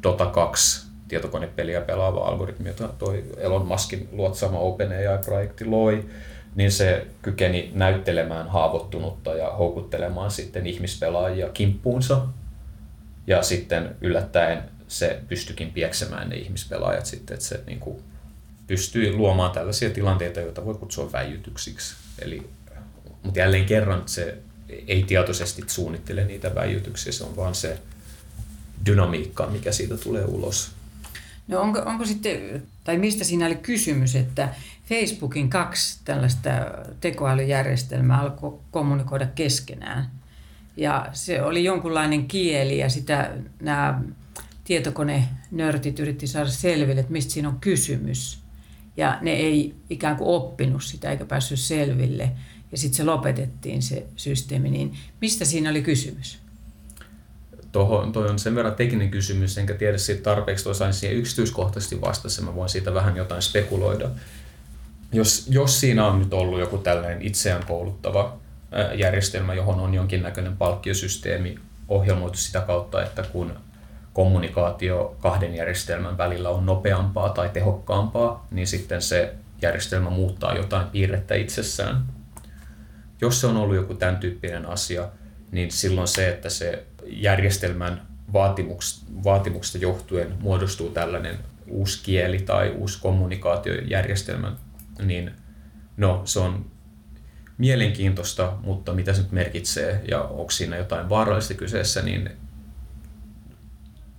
Dota 2 tietokonepeliä pelaava algoritmi, jota toi Elon Muskin luotsaama OpenAI-projekti loi, niin se kykeni näyttelemään haavoittunutta ja houkuttelemaan sitten ihmispelaajia kimppuunsa. Ja sitten yllättäen se pystyikin pieksemään ne ihmispelaajat sitten, että se niin kuin pystyy luomaan tällaisia tilanteita, joita voi kutsua väijytyksiksi. Eli, mutta jälleen kerran se ei tietoisesti suunnittele niitä väijytyksiä, se on vaan se dynamiikka, mikä siitä tulee ulos. No onko sitten, tai mistä siinä oli kysymys, että Facebookin 2 tällaista tekoälyjärjestelmää alkoi kommunikoida keskenään. Ja se oli jonkunlainen kieli ja sitä nämä tietokonenörtit yritti saada selville, että mistä siinä on kysymys. Ja ne ei ikään kuin oppinut sitä eikä päässyt selville. Ja sitten se lopetettiin se systeemi. Niin mistä siinä oli kysymys? Toi on sen verran tekninen kysymys, enkä tiedä siitä tarpeeksi, osaan siihen yksityiskohtaisesti vastassa. Mä voin siitä vähän jotain spekuloida. Jos siinä on nyt ollut joku tällainen itseään kouluttava järjestelmä, johon on jonkinnäköinen palkkiosysteemi ohjelmoitu sitä kautta, että kun kommunikaatio kahden järjestelmän välillä on nopeampaa tai tehokkaampaa, niin sitten se järjestelmä muuttaa jotain piirrettä itsessään. Jos se on ollut joku tämän tyyppinen asia, niin silloin se, että se järjestelmän vaatimuksesta johtuen muodostuu tällainen uusi kieli tai uusi kommunikaatiojärjestelmä, niin se on mielenkiintoista, mutta mitä se nyt merkitsee ja onko siinä jotain vaarallista kyseessä, niin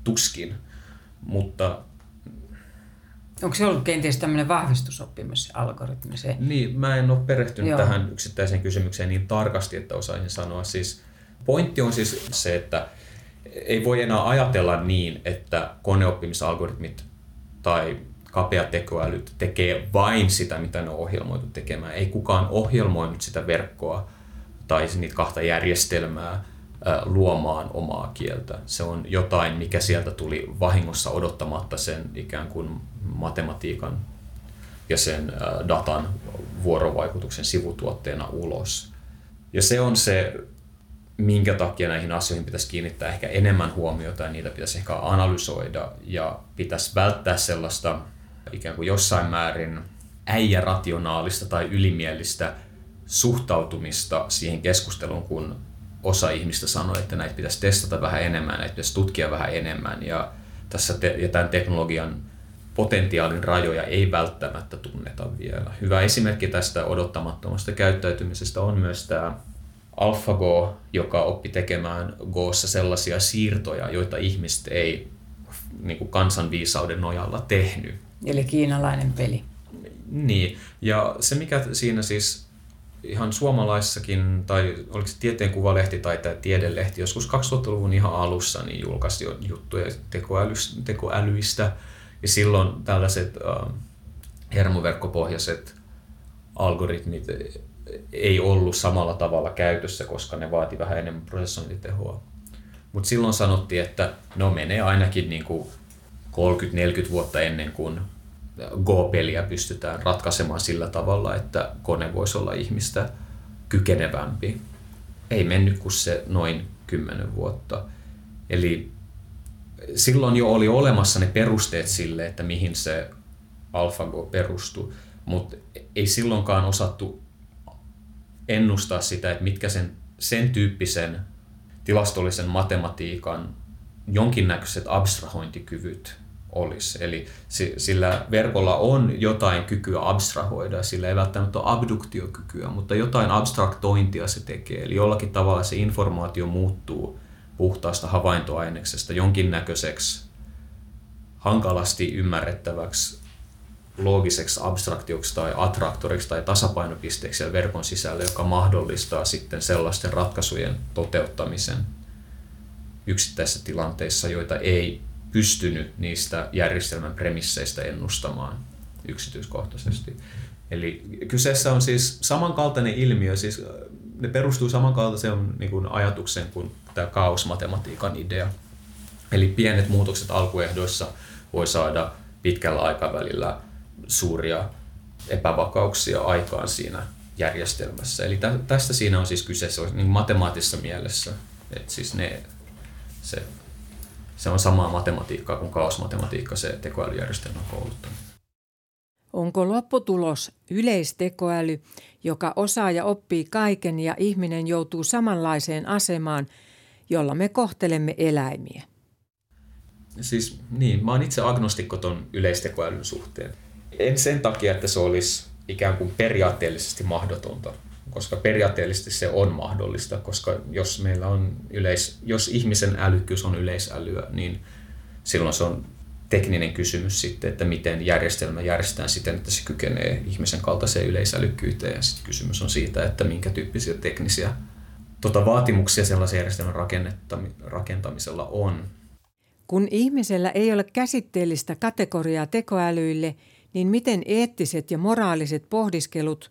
tuskin. Mutta onko se ollut kenties tämmöinen vahvistusoppimusalgoritmi? Niin, mä en ole perehtynyt tähän yksittäiseen kysymykseen niin tarkasti, että osaisin sanoa. Siis pointti on siis se, että ei voi enää ajatella niin, että koneoppimisalgoritmit tai kapea tekoäly tekee vain sitä, mitä ne on ohjelmoitu tekemään. Ei kukaan ohjelmoinut sitä verkkoa tai niitä kahta järjestelmää luomaan omaa kieltä. Se on jotain, mikä sieltä tuli vahingossa odottamatta sen ikään kuin matematiikan ja sen datan vuorovaikutuksen sivutuotteena ulos. Ja se on se, minkä takia näihin asioihin pitäisi kiinnittää ehkä enemmän huomiota ja niitä pitäisi ehkä analysoida ja pitäisi välttää sellaista ikään kuin jossain määrin äijärationaalista tai ylimielistä suhtautumista siihen keskusteluun, kun osa ihmistä sanoo, että näitä pitäisi testata vähän enemmän, näitä pitäisi tutkia vähän enemmän ja tässä tämän teknologian potentiaalin rajoja ei välttämättä tunneta vielä. Hyvä esimerkki tästä odottamattomasta käyttäytymisestä on myös tämä AlphaGo, joka oppi tekemään Goossa sellaisia siirtoja, joita ihmiset ei niin kuin kansanviisauden nojalla tehnyt. Eli kiinalainen peli. Niin, ja se mikä siinä siis ihan suomalaissakin, tai oliko se Tieteenkuvalehti tai tämä Tiedelehti, joskus 2000-luvun ihan alussa niin julkaisi juttuja tekoälyistä, ja silloin tällaiset hermoverkkopohjaiset algoritmit ei ollut samalla tavalla käytössä, koska ne vaati vähän enemmän prosessointitehoa. Mutta silloin sanottiin, että no menee ainakin niinku 30-40 vuotta ennen kuin Go-peliä pystytään ratkaisemaan sillä tavalla, että kone voisi olla ihmistä kykenevämpi. Ei mennyt kuin se noin 10 vuotta. Eli silloin jo oli olemassa ne perusteet sille, että mihin se AlphaGo perustui, mutta ei silloinkaan osattu ennustaa sitä, että mitkä sen tyyppisen tilastollisen matematiikan jonkinnäköiset abstrahointikyvyt olisi. Eli sillä verkolla on jotain kykyä abstrahoida, sillä ei välttämättä ole abduktiokykyä, mutta jotain abstraktointia se tekee. Eli jollakin tavalla se informaatio muuttuu puhtaasta havaintoaineksesta jonkinnäköiseksi, hankalasti ymmärrettäväksi, loogiseksi abstraktioksi tai attraktoriksi tai tasapainopisteeksi siellä verkon sisällä, joka mahdollistaa sitten sellaisten ratkaisujen toteuttamisen yksittäisissä tilanteissa, joita ei pystynyt niistä järjestelmän premisseistä ennustamaan yksityiskohtaisesti. Eli kyseessä on siis samankaltainen ilmiö, siis ne perustuu samankaltaiseen niin ajatukseen kuin tämä kaosmatematiikan idea. Eli pienet muutokset alkuehdoissa voi saada pitkällä aikavälillä suuria epävakauksia aikaan siinä järjestelmässä. Eli tästä siinä on siis kyseessä niin matemaattisessa mielessä. Et siis se on samaa matematiikkaa kuin kaosmatematiikka, se tekoälyjärjestelmän kouluttaminen. Onko lopputulos yleistekoäly, joka osaa ja oppii kaiken ja ihminen joutuu samanlaiseen asemaan, jolla me kohtelemme eläimiä? Siis niin, mä oon itse agnostikko ton yleistekoälyn suhteen. En sen takia, että se olisi ikään kuin periaatteellisesti mahdotonta, koska periaatteellisesti se on mahdollista, koska jos meillä on jos ihmisen älykkyys on yleisälyä, niin silloin se on tekninen kysymys sitten, että miten järjestelmä järjestetään siten, että se kykenee ihmisen kaltaiseen yleisälykkyyteen, ja sitten kysymys on siitä, että minkä tyyppisiä teknisiä vaatimuksia sellaisen järjestelmän rakentamisella on. Kun ihmisellä ei ole käsitteellistä kategoriaa tekoälyille, niin miten eettiset ja moraaliset pohdiskelut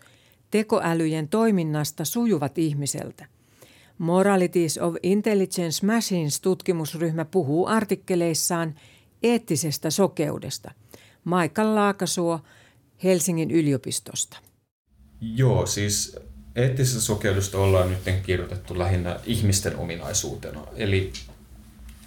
tekoälyjen toiminnasta sujuvat ihmiseltä? Moralities of Intelligence Machines -tutkimusryhmä puhuu artikkeleissaan eettisestä sokeudesta. Michael Laakasuo Helsingin yliopistosta. Joo, siis eettisestä sokeudesta ollaan nyt kirjoitettu lähinnä ihmisten ominaisuutena, eli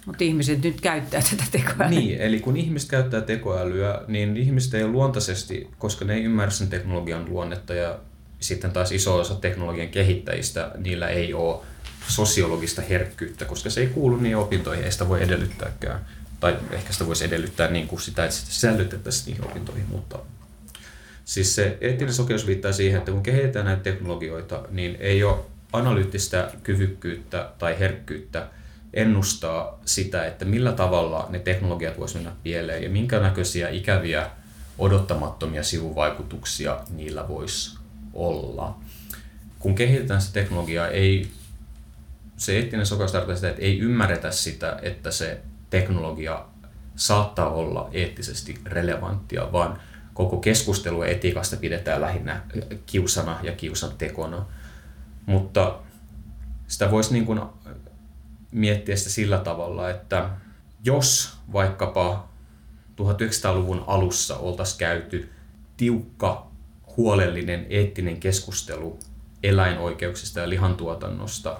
mutta ihmiset nyt käyttää tätä tekoälyä. Niin, eli kun ihmiset käyttää tekoälyä, niin ihmiset ei ole luontaisesti, koska ne ei ymmärrä sen teknologian luonnetta, ja sitten taas iso osa teknologian kehittäjistä, niillä ei ole sosiologista herkkyyttä, koska se ei kuulu niihin opintoihin, ei sitä voi edellyttääkään. Tai ehkä sitä voisi edellyttää niin kuin sitä, että sitä sisällytettäisiin niihin opintoihin, mutta siis se eettinen sokeus viittaa siihen, että kun kehitetään näitä teknologioita, niin ei ole analyyttistä kyvykkyyttä tai herkkyyttä ennustaa sitä, että millä tavalla ne teknologiat voisi mennä pieleen ja minkä näköisiä ikäviä odottamattomia sivuvaikutuksia niillä voisi olla. Kun kehitetään se teknologiaa, se eettinen sokeus tarkoittaa sitä, että ei ymmärretä sitä, että se teknologia saattaa olla eettisesti relevanttia, vaan koko keskustelua etiikasta pidetään lähinnä kiusana ja kiusantekona. Mutta sitä voisi niin kuin miettiä sitä sillä tavalla, että jos vaikkapa 1900-luvun alussa oltaisiin käyty tiukka, huolellinen, eettinen keskustelu eläinoikeuksista ja lihantuotannosta,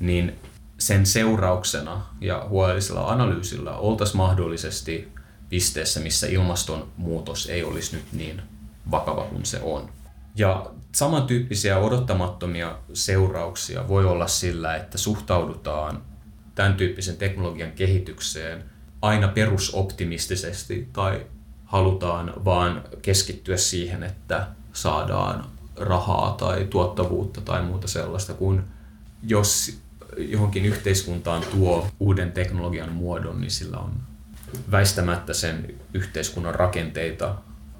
niin sen seurauksena ja huolellisella analyysillä oltaisiin mahdollisesti pisteessä, missä ilmastonmuutos ei olisi nyt niin vakava kuin se on. Ja samantyyppisiä odottamattomia seurauksia voi olla sillä, että suhtaudutaan tämän tyyppisen teknologian kehitykseen aina perusoptimistisesti tai halutaan vaan keskittyä siihen, että saadaan rahaa tai tuottavuutta tai muuta sellaista, kun jos johonkin yhteiskuntaan tuo uuden teknologian muodon, niin sillä on väistämättä sen yhteiskunnan rakenteita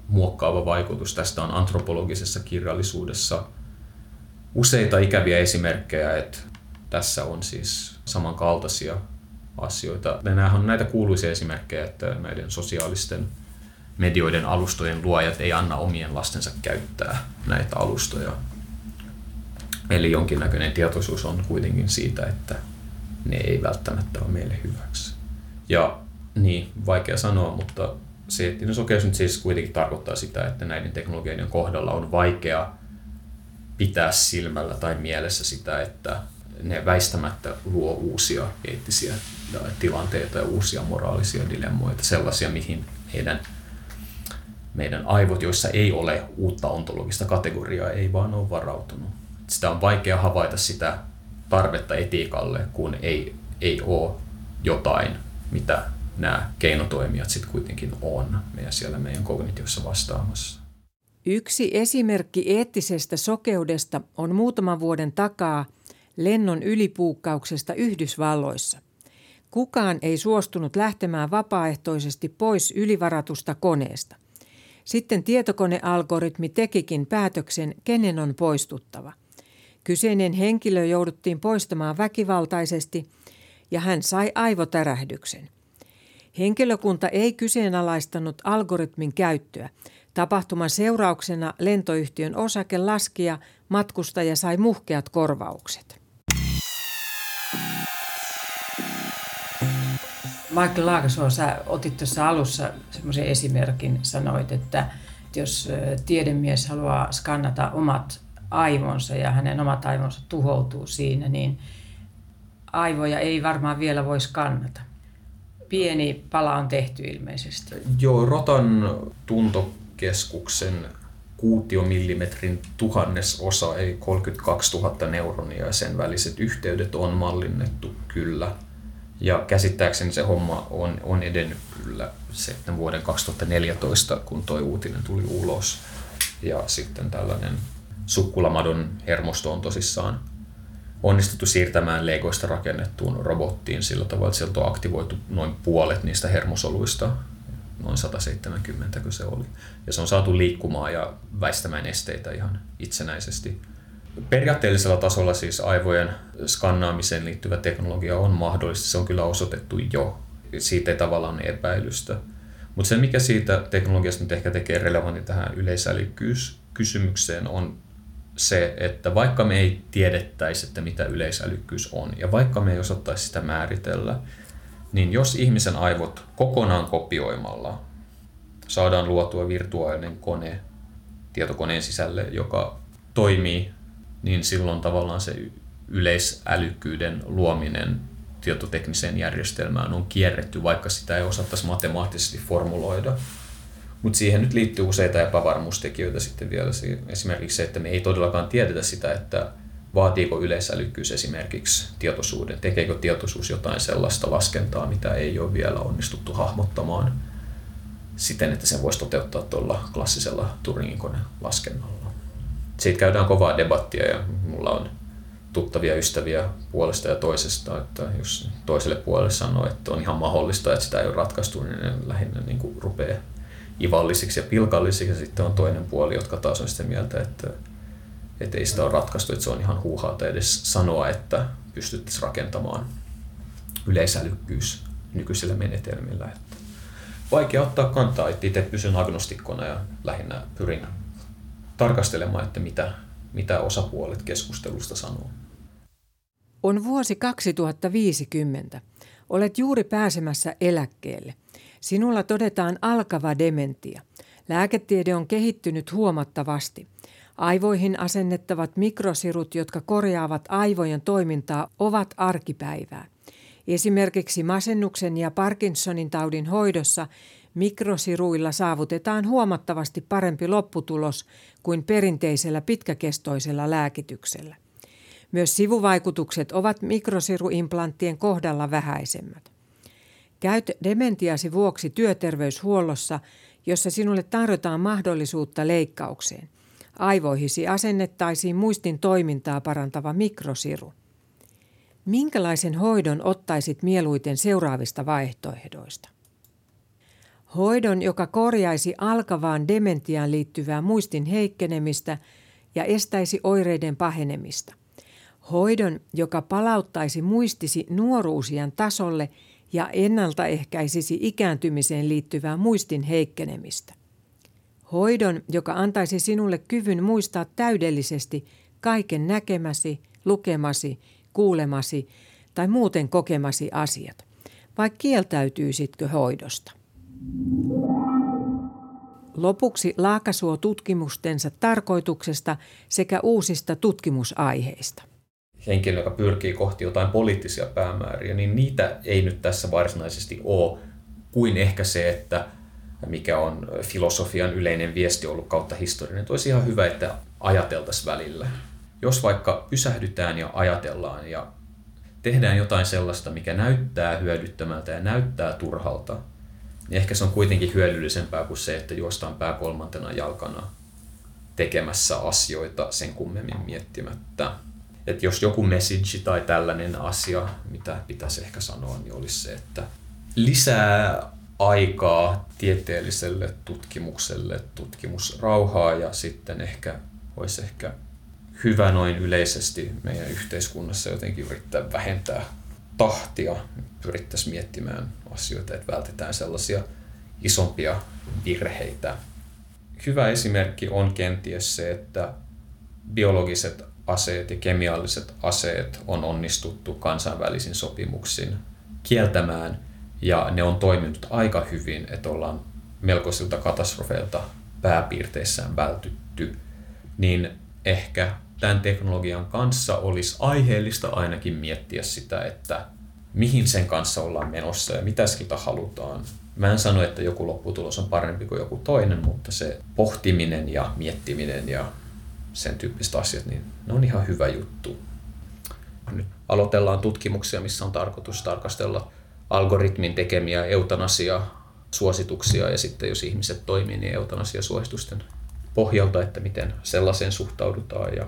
muokkaava vaikutus. Tästä on antropologisessa kirjallisuudessa useita ikäviä esimerkkejä, että tässä on siis samankaltaisia asioita. Nämähän on näitä kuuluisia esimerkkejä, että näiden sosiaalisten medioiden alustojen luojat ei anna omien lastensa käyttää näitä alustoja. Eli jonkinnäköinen tietoisuus on kuitenkin siitä, että ne ei välttämättä ole meille hyväksi. Ja niin, vaikea sanoa, mutta se eettinen sokeus nyt siis kuitenkin tarkoittaa sitä, että näiden teknologioiden kohdalla on vaikea pitää silmällä tai mielessä sitä, että ne väistämättä luo uusia eettisiä tilanteita ja uusia moraalisia dilemmoita, sellaisia, mihin meidän aivot, joissa ei ole uutta ontologista kategoriaa, ei vaan ole varautunut. Sitä on vaikea havaita sitä tarvetta etiikalle, kun ei ole jotain, mitä nämä keinotoimijat sitten kuitenkin on siellä meidän kognitiossa vastaamassa. Yksi esimerkki eettisestä sokeudesta on muutaman vuoden takaa lennon ylipuukkauksesta Yhdysvalloissa. Kukaan ei suostunut lähtemään vapaaehtoisesti pois ylivaratusta koneesta. Sitten tietokonealgoritmi tekikin päätöksen, kenen on poistuttava. Kyseinen henkilö jouduttiin poistamaan väkivaltaisesti ja hän sai aivotärähdyksen. Henkilökunta ei kyseenalaistanut algoritmin käyttöä. Tapahtuman seurauksena lentoyhtiön osake laski ja matkustaja sai muhkeat korvaukset. Michael Laakasuo, sä otit tuossa alussa semmoisen esimerkin, sanoit, että jos tiedemies haluaa skannata omat aivonsa ja hänen omat aivonsa tuhoutuu siinä, niin aivoja ei varmaan vielä voi skannata. Pieni pala on tehty ilmeisesti. Joo, rotan tuntokeskuksen kuutiomillimetrin tuhannesosa, eli 32 000 neuronia ja sen väliset yhteydet on mallinnettu kyllä. Ja käsittääkseni se homma on edennyt kyllä sitten vuoden 2014, kun tuo uutinen tuli ulos. Ja sitten tällainen sukkulamadon hermosto on tosissaan onnistuttu siirtämään legoista rakennettuun robottiin sillä tavalla, että sieltä on aktivoitu noin puolet niistä hermosoluista, noin 170 kun se oli. Ja se on saatu liikkumaan ja väistämään esteitä ihan itsenäisesti. Periaatteellisella tasolla siis aivojen skannaamiseen liittyvä teknologia on mahdollista, se on kyllä osoitettu jo, siitä ei tavallaan epäilystä. Mutta se mikä siitä teknologiasta nyt ehkä tekee relevantin tähän yleisälykkyys-kysymykseen on se, että vaikka me ei tiedettäisi, että mitä yleisälykkyys on ja vaikka me ei osattaisi sitä määritellä, niin jos ihmisen aivot kokonaan kopioimalla saadaan luotua virtuaalinen kone tietokoneen sisälle, joka toimii, niin silloin tavallaan se yleisälykkyyden luominen tietotekniseen järjestelmään on kierretty, vaikka sitä ei osattaisi matemaattisesti formuloida. Mutta siihen nyt liittyy useita epävarmuustekijöitä sitten vielä. Esimerkiksi se, että me ei todellakaan tiedetä sitä, että vaatiiko yleisälykkyys esimerkiksi tietoisuuden. Tekeekö tietoisuus jotain sellaista laskentaa, mitä ei ole vielä onnistuttu hahmottamaan siten, että sen voisi toteuttaa tuolla klassisella Turingin konelaskennalla. Siitä käydään kovaa debattia ja mulla on tuttavia ystäviä puolesta ja toisesta, että jos toiselle puolelle sanoo, että on ihan mahdollista, että sitä ei ole ratkaistu, niin ne lähinnä niin kuin rupeaa ivallisiksi ja pilkallisiksi. Ja sitten on toinen puoli, jotka taas on sitä mieltä, että ei sitä ole ratkaistu, että se on ihan huuhaata edes sanoa, että pystyttäisiin rakentamaan yleisälykkyys nykyisillä menetelmillä. Että vaikea ottaa kantaa, että itse pysyn agnostikkona ja lähinnä pyrin tarkastelemaan, että mitä osapuolet keskustelusta sanoo. On vuosi 2050. Olet juuri pääsemässä eläkkeelle. Sinulla todetaan alkava dementia. Lääketiede on kehittynyt huomattavasti. Aivoihin asennettavat mikrosirut, jotka korjaavat aivojen toimintaa, ovat arkipäivää. Esimerkiksi masennuksen ja Parkinsonin taudin hoidossa mikrosiruilla saavutetaan huomattavasti parempi lopputulos kuin perinteisellä pitkäkestoisella lääkityksellä. Myös sivuvaikutukset ovat mikrosiruimplanttien kohdalla vähäisemmät. Käyt dementiasi vuoksi työterveyshuollossa, jossa sinulle tarjotaan mahdollisuutta leikkaukseen. Aivoihisi asennettaisiin muistin toimintaa parantava mikrosiru. Minkälaisen hoidon ottaisit mieluiten seuraavista vaihtoehdoista? Hoidon, joka korjaisi alkavaan dementiaan liittyvää muistin heikkenemistä ja estäisi oireiden pahenemista. Hoidon, joka palauttaisi muistisi nuoruusiän tasolle ja ennaltaehkäisisi ikääntymiseen liittyvää muistin heikkenemistä. Hoidon, joka antaisi sinulle kyvyn muistaa täydellisesti kaiken näkemäsi, lukemasi, kuulemasi tai muuten kokemasi asiat. Vai kieltäytyisitkö hoidosta? Lopuksi Laakasuo tutkimustensa tarkoituksesta sekä uusista tutkimusaiheista. Henkilö, joka pyrkii kohti jotain poliittisia päämääriä, niin niitä ei nyt tässä varsinaisesti ole kuin ehkä se, että mikä on filosofian yleinen viesti ollut kautta historian. Olisi ihan hyvä, että ajateltaisiin välillä. Jos vaikka pysähdytään ja ajatellaan ja tehdään jotain sellaista, mikä näyttää hyödyttömältä ja näyttää turhalta, niin ehkä se on kuitenkin hyödyllisempää kuin se, että juostaan pää kolmantena jalkana tekemässä asioita sen kummemmin miettimättä. Että jos joku message tai tällainen asia, mitä pitäisi ehkä sanoa, niin olisi se, että lisää aikaa tieteelliselle tutkimukselle, tutkimusrauhaa, ja sitten ehkä olisi ehkä hyvä noin yleisesti meidän yhteiskunnassa jotenkin yrittää vähentää tahtia, pyrittäisiin miettimään asioita, että vältetään sellaisia isompia virheitä. Hyvä esimerkki on kenties se, että biologiset aseet ja kemialliset aseet on onnistuttu kansainvälisin sopimuksin kieltämään, ja ne on toiminut aika hyvin, että ollaan melkoisilta katastrofeilta pääpiirteissään vältytty, niin ehkä tämän teknologian kanssa olisi aiheellista ainakin miettiä sitä, että mihin sen kanssa ollaan menossa ja mitä siltä halutaan. Mä en sano, että joku lopputulos on parempi kuin joku toinen, mutta se pohtiminen ja miettiminen ja sen tyyppiset asiat, niin ne on ihan hyvä juttu. Nyt aloitellaan tutkimuksia, missä on tarkoitus tarkastella algoritmin tekemiä eutanasia-suosituksia, ja sitten jos ihmiset toimii, niin eutanasia-suositusten pohjalta, että miten sellaiseen suhtaudutaan, ja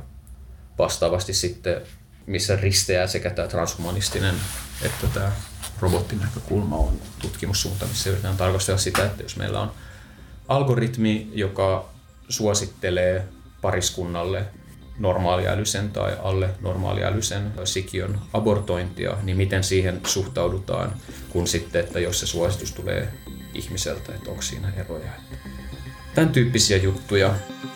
vastaavasti sitten, missä risteää sekä tämä transhumanistinen että tämä robottinäkökulma on tutkimussuunta, missä yritetään tarkastella sitä, että jos meillä on algoritmi, joka suosittelee pariskunnalle normaaliälyisen tai alle normaaliälyisen sikiön abortointia, niin miten siihen suhtaudutaan, kun sitten, että jos se suositus tulee ihmiseltä, että onko siinä eroja. Tämän tyyppisiä juttuja.